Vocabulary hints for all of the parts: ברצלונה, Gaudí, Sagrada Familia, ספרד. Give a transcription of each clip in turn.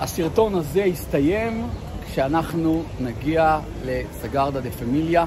הסרטון הזה יסתיים כשאנחנו נגיע לסגרדה דה פמיליה,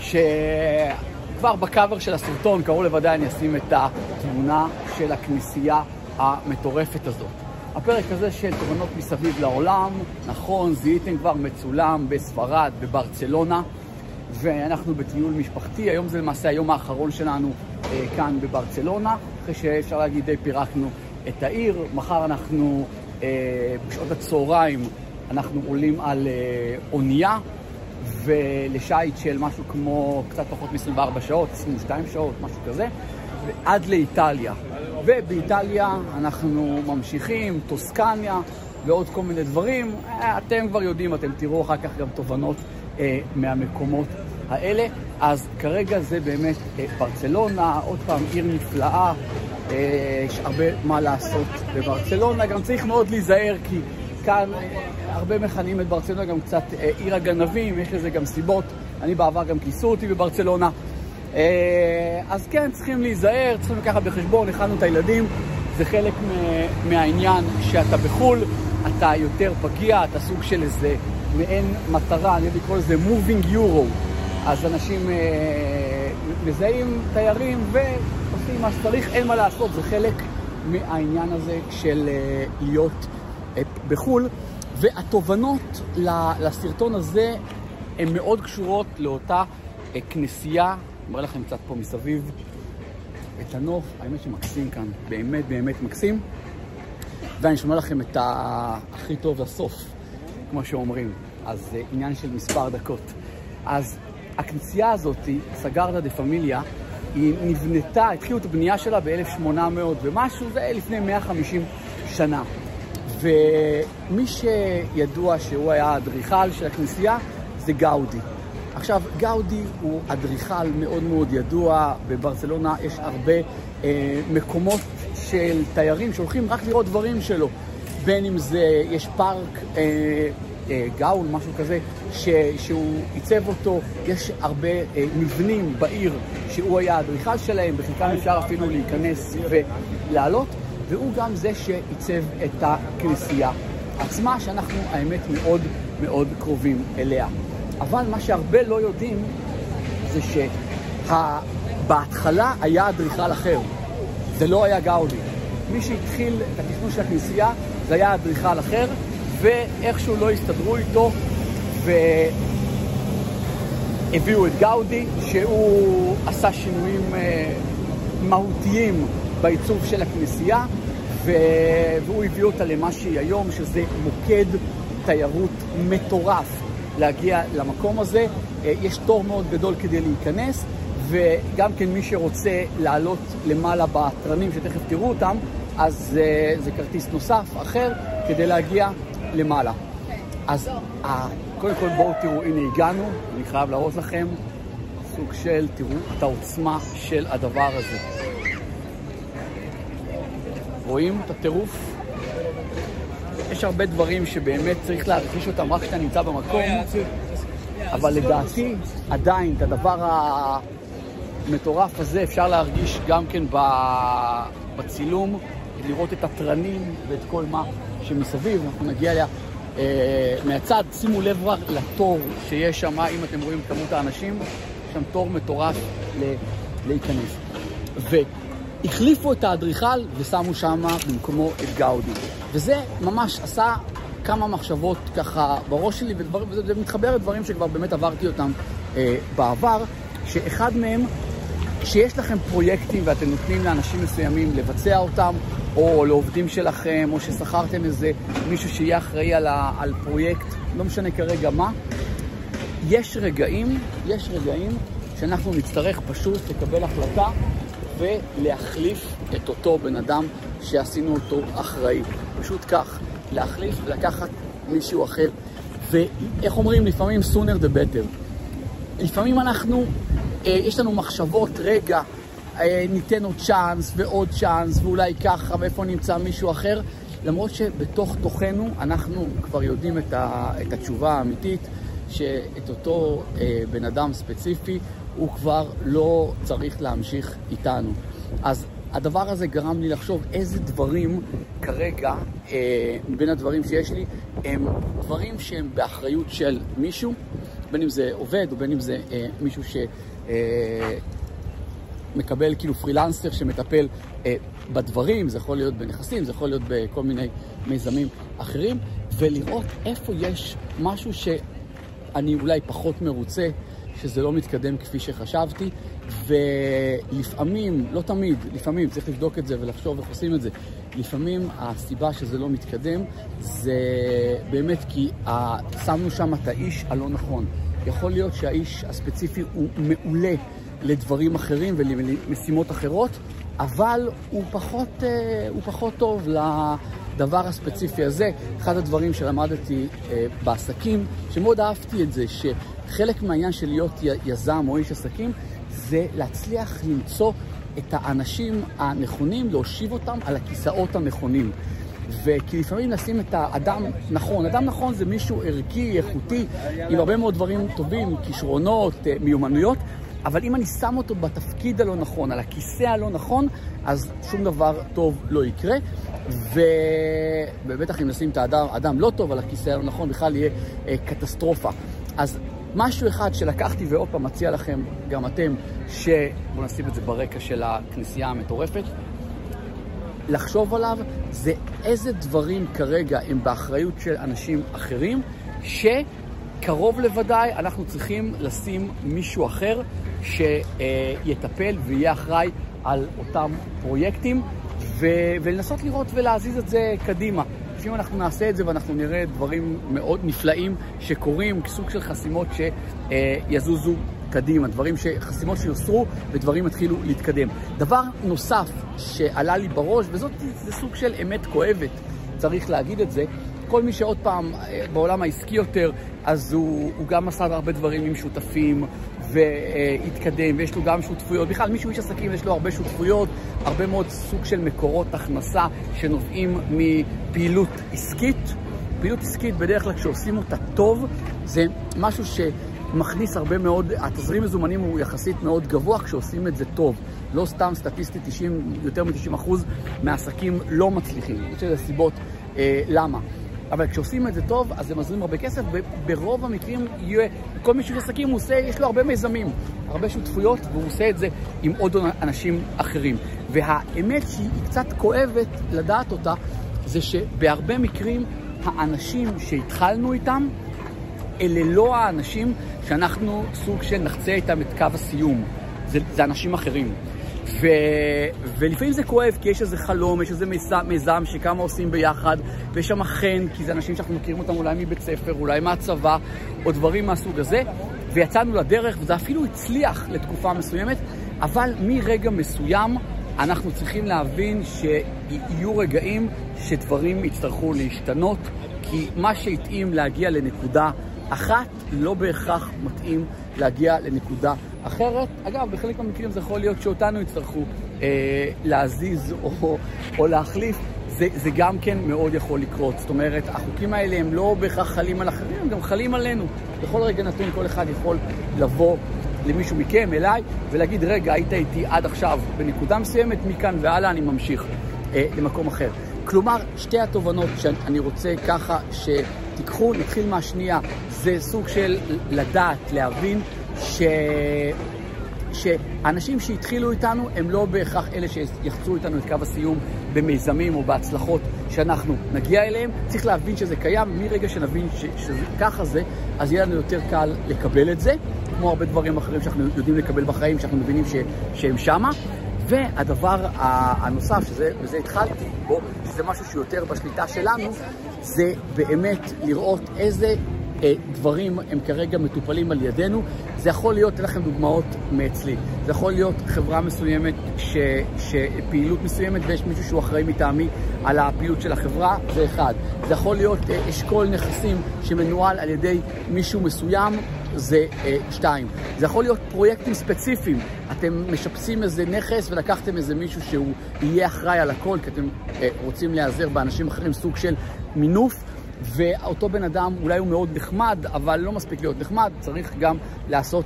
שכבר בקאבר של הסרטון, קרוב לוודאי, אני אשים את התמונה של הכנסייה המטורפת הזאת. הפרק הזה של תובנות מסביב לעולם, נכון, זיהיתם כבר, מצולם בספרד, בברצלונה, ואנחנו בטיול משפחתי. היום זה למעשה היום האחרון שלנו כאן בברצלונה, אחרי שאפשר להגיד די פירקנו את העיר. מחר אנחנו, בשעות הצהריים, אנחנו עולים על אונייה, ולשייט של משהו כמו קצת פחות מ-24 שעות, 22 שעות, משהו כזה, ועד לאיטליה. ובאיטליה אנחנו ממשיכים, טוסקניה ועוד כל מיני דברים. אתם כבר יודעים, אתם תראו אחר כך גם תובנות מהמקומות האלה. אז כרגע זה באמת ברצלונה, עוד פעם עיר נפלאה, יש הרבה מה לעשות בברצלונה. גם צריך מאוד להיזהר, כי כאן הרבה מכנים את ברצלונה גם קצת עיר הגנבים, יש לזה גם סיבות. אני בעבר גם כיסו אותי בברצלונה. אז כן, צריכים להיזהר, צריכים לקחת בחשבון, הכנו את הילדים, זה חלק מהעניין שאתה בחול, אתה יותר פגיע, אתה סוג של איזה מעין מטרה, אני אקרא לזה moving euro, אז אנשים מזהים תיירים ועושים מה שצריך, אין מה לעשות, זה חלק מהעניין הזה של להיות בחול. והתובנות לסרטון הזה הן מאוד קשורות לאותה כנסייה, מראה לכם קצת פה מסביב את הנוף, האמת שמקסים כאן, באמת באמת מקסים, ואני שומע לכם את הכי טוב לסוף, כמו שאומרים. אז זה עניין של מספר דקות. אז הכנסייה הזאת, סגרדה דה פמיליה, היא נבנתה, התחילו את הבנייה שלה ב-1800 ומשהו, זה לפני 150 שנה. ומי שידוע שהוא היה אדריכל של הכנסייה זה גאודי. עכשיו, גאודי הוא אדריכל מאוד מאוד ידוע. בברצלונה יש הרבה מקומות של תיירים שהולכים רק לראות דברים שלו. בין אם זה, יש פארק גאול, משהו כזה, שהוא עיצב אותו. יש הרבה מבנים בעיר שהוא היה אדריכל שלהם, בחלקם אפשר אפילו להיכנס ולעלות, והוא גם זה שעיצב את הכנסייה עצמה, שאנחנו האמת מאוד מאוד קרובים אליה. אבל מה שהרבה לא יודעים זה שבהתחלה היה אדריכל אחר, זה לא היה גאודי. מי שהתחיל את התכנון של הכנסייה זה היה אדריכל אחר, ואיכשהו לא הסתדרו איתו והביאו את גאודי, שהוא עשה שינויים מהותיים בעיצוב של הכנסייה, והוא הביא אותה למה שהיא היום, שזה מוקד תיירות מטורף. להגיע למקום הזה, יש תור מאוד גדול כדי להיכנס, וגם כן מי שרוצה לעלות למעלה בטרנים שתכף תראו אותם, אז זה כרטיס נוסף אחר כדי להגיע למעלה. אז קודם כל בואו תראו, הנה הגענו, אני חייב להראות לכם סוג של, תראו את העוצמה של הדבר הזה, רואים את הטירוף? יש הרבה דברים שבאמת צריך להרגיש אותם רק כשאתה נמצא במקום, אבל לדעתי עדיין את הדבר המטורף הזה אפשר להרגיש גם כן בצילום, לראות את הטרנים ואת כל מה שמסביב. אנחנו נגיע אליה מהצד. שימו לב רק לתור שיש שם, אם אתם רואים את כמות האנשים, יש שם תור מטורף להיכנס. החליפו את האדריכל ושמו שם במקומו את גאודי. וזה ממש עשה כמה מחשבות ככה בראש שלי, וזה מתחבר לדברים שכבר באמת עברתי אותם בעבר, שאחד מהם, שיש לכם פרויקטים ואתם נותנים לאנשים מסוימים לבצע אותם, או לעובדים שלכם, או ששכרתם איזה מישהו שיהיה אחראי על פרויקט, לא משנה כרגע מה, יש רגעים שאנחנו נצטרך פשוט לקבל החלטה, ולהחליף את אותו בן אדם שעשינו אותו אחראי. פשוט כך, להחליף ולקחת מישהו אחר. ואיך אומרים, לפעמים sooner the better. לפעמים אנחנו, יש לנו מחשבות, רגע, ניתן עוד צ'אנס ועוד צ'אנס, ואולי ככה, ואיפה נמצא מישהו אחר. למרות שבתוך תוכנו אנחנו כבר יודעים את התשובה האמיתית, שאת אותו בן אדם ספציפי הוא כבר לא צריך להמשיך איתנו. אז הדבר הזה גרם לי לחשוב איזה דברים כרגע, בין הדברים שיש לי, הם דברים שהם באחריות של מישהו, בין אם זה עובד או בין אם זה מישהו שמקבל כאילו פרילנסר שמטפל בדברים, זה יכול להיות בנכסים, זה יכול להיות בכל מיני מיזמים אחרים, ולראות איפה יש משהו שאני אולי פחות מרוצה, שזה לא מתקדם כפי שחשבתי, ולפעמים, לא תמיד, לפעמים צריך לבדוק את זה ולחשוב איך עושים את זה, לפעמים הסיבה שזה לא מתקדם זה באמת כי שמנו שם את האיש הלא נכון. יכול להיות שהאיש הספציפי הוא מעולה לדברים אחרים ולמשימות אחרות, אבל הוא פחות טוב לדבר הספציפי הזה. אחד הדברים שלמדתי בעסקים, שמאוד אהבתי את זה, שחלק מהעניין של להיות יזם או איש עסקים, זה להצליח למצוא את האנשים הנכונים, להושיב אותם על הכיסאות הנכונים. וכי לפעמים לשים את האדם נכון. אדם נכון זה מישהו ערכי, איכותי, עם הרבה מאוד דברים טובים, כישרונות, מיומנויות, אבל אם אני שם אותו בתפקיד הלא נכון, על הכיסא הלא נכון, אז שום דבר טוב לא יקרה. ובטח אם נשים את האדם לא טוב על הכיסא הלא נכון, בכלל יהיה קטסטרופה. אז משהו אחד שלקחתי ואופה מציע לכם, גם אתם, בואו נשים את זה ברקע של הכנסייה המטורפת, לחשוב עליו זה איזה דברים כרגע הם באחריות של אנשים אחרים, שקרוב לוודאי אנחנו צריכים לשים מישהו אחר שיטפל ויהיה אחראי על אותם פרויקטים, ולנסות לראות ולהזיז את זה קדימה. אם אנחנו נעשה את זה ואנחנו נראה דברים מאוד נפלאים שקורים, סוג של חסימות שיזוזו קדימה, חסימות שיוסרו ודברים התחילו להתקדם. דבר נוסף שעלה לי בראש, וזה סוג של אמת כואבת, צריך להגיד את זה, כל מי שעוד פעם בעולם העסקי יותר, אז הוא גם עשה הרבה דברים עם שותפים והתקדם, ויש לו גם שותפויות. בכלל, מישהו איש עסקים, יש לו הרבה שותפויות, הרבה מאוד סוג של מקורות הכנסה שנובעים מפעילות עסקית. פעילות עסקית בדרך כלל כשעושים אותה טוב, זה משהו שמכניס הרבה מאוד, התזרים מזומנים הוא יחסית מאוד גבוה כשעושים את זה טוב. לא סתם סטטיסטית, יותר מ-90% מהעסקים לא מצליחים. יש איזה סיבות למה. אבל כשעושים את זה טוב, אז זה מזרים הרבה כסף, וברוב המקרים, כל מי שעסקים הוא עושה, יש לו הרבה מיזמים, הרבה שותפויות, והוא עושה את זה עם עוד אנשים אחרים. והאמת שהיא קצת כואבת לדעת אותה, זה שבהרבה מקרים, האנשים שהתחלנו איתם, אלה לא האנשים שאנחנו סוג של נחצה איתם את קו הסיום. זה אנשים אחרים. ולפעמים זה כואב, כי יש איזה חלום, יש איזה מיזם שכמה עושים ביחד, ויש שם חן, כי זה אנשים שאנחנו מכירים אותם אולי מבית ספר, אולי מהצבא, או דברים מהסוג הזה, ויצאנו לדרך, וזה אפילו הצליח לתקופה מסוימת, אבל מרגע מסוים אנחנו צריכים להבין שיהיו רגעים שדברים יצטרכו להשתנות, כי מה שהתאים להגיע לנקודה אחת לא בהכרח מתאים להגיע לנקודה אחרת. אגב, בחלק מהמקרים זה יכול להיות שאותנו יצטרכו להזיז או להחליף. זה גם כן מאוד יכול לקרות. זאת אומרת, החוקים האלה הם לא בהכרח חלים על אחרים, הם גם חלים עלינו. בכל רגע נתון כל אחד יכול לבוא למישהו מכם, אליי, ולהגיד, רגע, היית איתי עד עכשיו בנקודה מסוימת, מכאן והלאה אני ממשיך למקום אחר. כלומר, שתי התובנות שאני רוצה ככה שתיקחו, נתחיל מהשנייה, זה סוג של לדעת, להבין, שאנשים שהתחילו איתנו הם לא בהכרח אלה שיחצו איתנו את קו הסיום במיזמים או בהצלחות שאנחנו נגיע אליהם. צריך להבין שזה קיים, מרגע שנבין שככה זה, אז יהיה לנו יותר קל לקבל את זה, כמו הרבה דברים אחרים שאנחנו יודעים לקבל בחיים, שאנחנו מבינים שהם שמה. והדבר הנוסף, וזה התחלתי בו, שזה משהו שיותר בשליטה שלנו, זה באמת לראות איזה דברים הם כרגע מטופלים על ידינו. זה יכול להיות, אתן לכם דוגמאות מאצלי, זה יכול להיות חברה מסוימת, פעילות מסוימת, ויש מישהו שהוא אחראי מטעמי על הפעילות של החברה, זה אחד. זה יכול להיות אשכול נכסים שמנוהל על ידי מישהו מסוים, זה שתיים. זה יכול להיות פרויקטים ספציפיים, אתם משפצים איזה נכס ולקחתם איזה מישהו שהוא יהיה אחראי על הכל, כי אתם רוצים להיעזר באנשים אחרים, סוג של מינוף. ואותו בן אדם אולי הוא מאוד נחמד, אבל לא מספיק להיות נחמד, צריך גם לעשות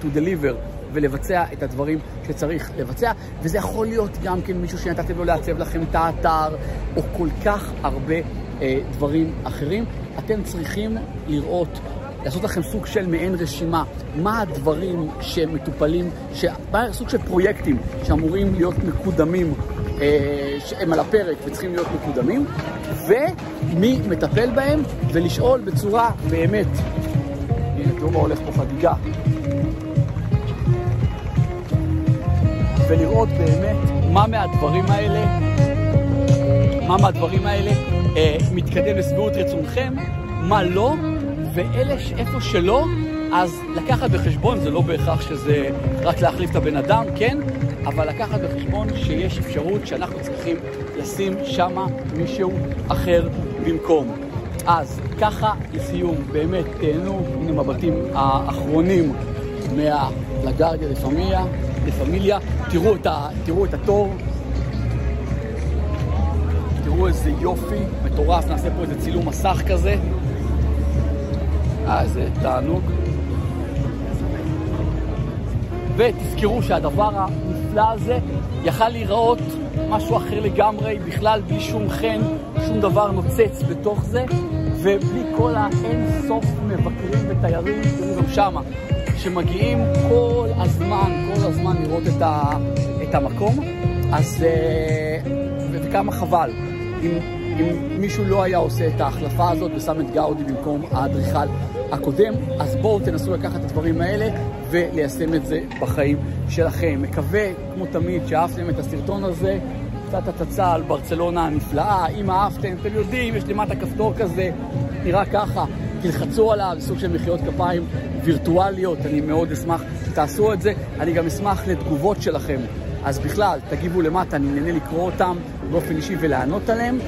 to deliver ולבצע את הדברים שצריך לבצע, וזה יכול להיות גם כן מישהו שנתתם לו לעצב לכם את האתר, או כל כך הרבה דברים אחרים. אתם צריכים לראות, לעשות לכם סוג של מעין רשימה, מה הדברים שמטופלים, מה סוג של פרויקטים שאמורים להיות מקודמים, שהם על הפרק וצריכים להיות מקודמים, ומי מטפל בהם, ולשאול בצורה באמת, הנה תראו מה הולך פה חגיגה, ולראות באמת מה מהדברים האלה מתקדם לשביעות רצונכם, מה לא, ואלה שאיפה שלא, אז לקחת בחשבון, זה לא בהכרח שזה רק להחליף את הבן אדם, כן? אבל לקחת בחשבון שיש אפשרות שאנחנו צריכים לשים שמה מישהו אחר במקום. אז ככה לסיום, באמת תהנו עם המבטים האחרונים מהלגרדיה לפמיליה. תראו את התור, תראו איזה יופי מטורף, נעשה פה איזה צילום מסך כזה. איזה תענוג. ותזכרו שהדבר הנפלא הזה יכל להיראות משהו אחר לגמרי, בכלל בלי שום חן, שום דבר נוצץ בתוך זה, ובלי כל האינסוף מבקרים ותיירים, תראו גם שמה, שמגיעים כל הזמן לראות את המקום, אז וכמה חבל. אם מישהו לא היה עושה את ההחלפה הזאת ושם את גאודי במקום האדריכל הקודם, אז בואו תנסו לקחת את הדברים האלה וליישם את זה בחיים שלכם. מקווה, כמו תמיד, שאהבתם את הסרטון הזה, קצת הצצה על ברצלונה הנפלאה. אם אהבתם, אתם יודעים, יש למטה כפתור כזה, נראה ככה, תלחצו עליו, סוג של מחיאות כפיים וירטואליות, אני מאוד אשמח שתעשו את זה. אני גם אשמח לתגובות שלכם, אז בכלל, תגיבו למטה, אני נהנה לקרוא אותם באופן אישי ולענות עליהם.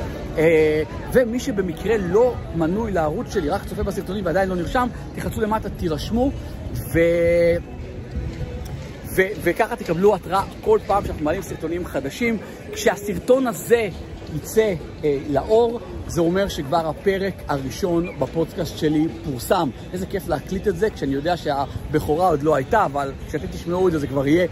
ומי שבמקרה לא מנוי לערוץ שלי, רק צופה בסרטונים ועדיין לא נרשם, תחצו למטה, תירשמו, וככה תקבלו התראה כל פעם שאנחנו מעלים סרטונים חדשים. כשהסרטון הזה יצא לאור, זה אומר שכבר הפרק הראשון בפודקאסט שלי פורסם. איזה כיף להקליט את זה, כשאני יודע שהבכורה עוד לא הייתה, אבל כשאתם תשמעו את זה, זה כבר יהיה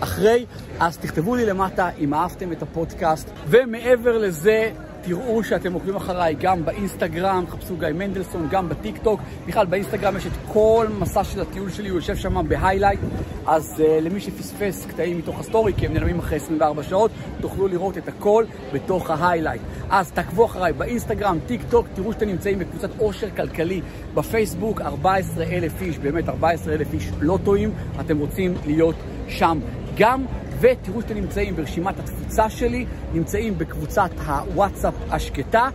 אחרי. אז תכתבו לי למטה אם אהבתם את הפודקאסט, ומעבר לזה תראו שאתם עוקבים אחריי גם באינסטגרם, חפשו גיא מנדלסון, גם בטיקטוק. בכלל באינסטגרם יש את כל מסע של הטיול שלי, הוא יושב שם בהיילייט, אז למי שפספס קטעים מתוך הסטורי, כי הם נעלמים אחרי 24 שעות, תוכלו לראות את הכל בתוך ההיילייט. אז תעקבו אחריי באינסטגרם, טיקטוק, תראו שאתם נמצאים בקבוצת עושר כלכלי בפייסבוק, 14,000 איש, באמת 14,000 איש לא טועים, אתם רוצים להיות שם גם. ותראו שאתם נמצאים ברשימת התפוצה שלי, נמצאים בקבוצת הוואטסאפ השקטה,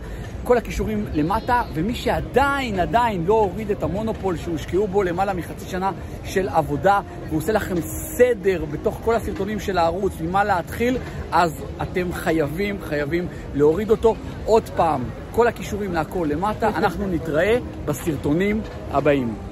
כל הכישורים למטה. ומי שעדיין לא הוריד את המונופול שהושקעו בו למעלה מחצי שנה של עבודה, והוא עושה לכם סדר בתוך כל הסרטונים של הערוץ, ממה להתחיל, אז אתם חייבים להוריד אותו. עוד פעם, כל הכישורים להכל למטה, אנחנו נתראה בסרטונים הבאים.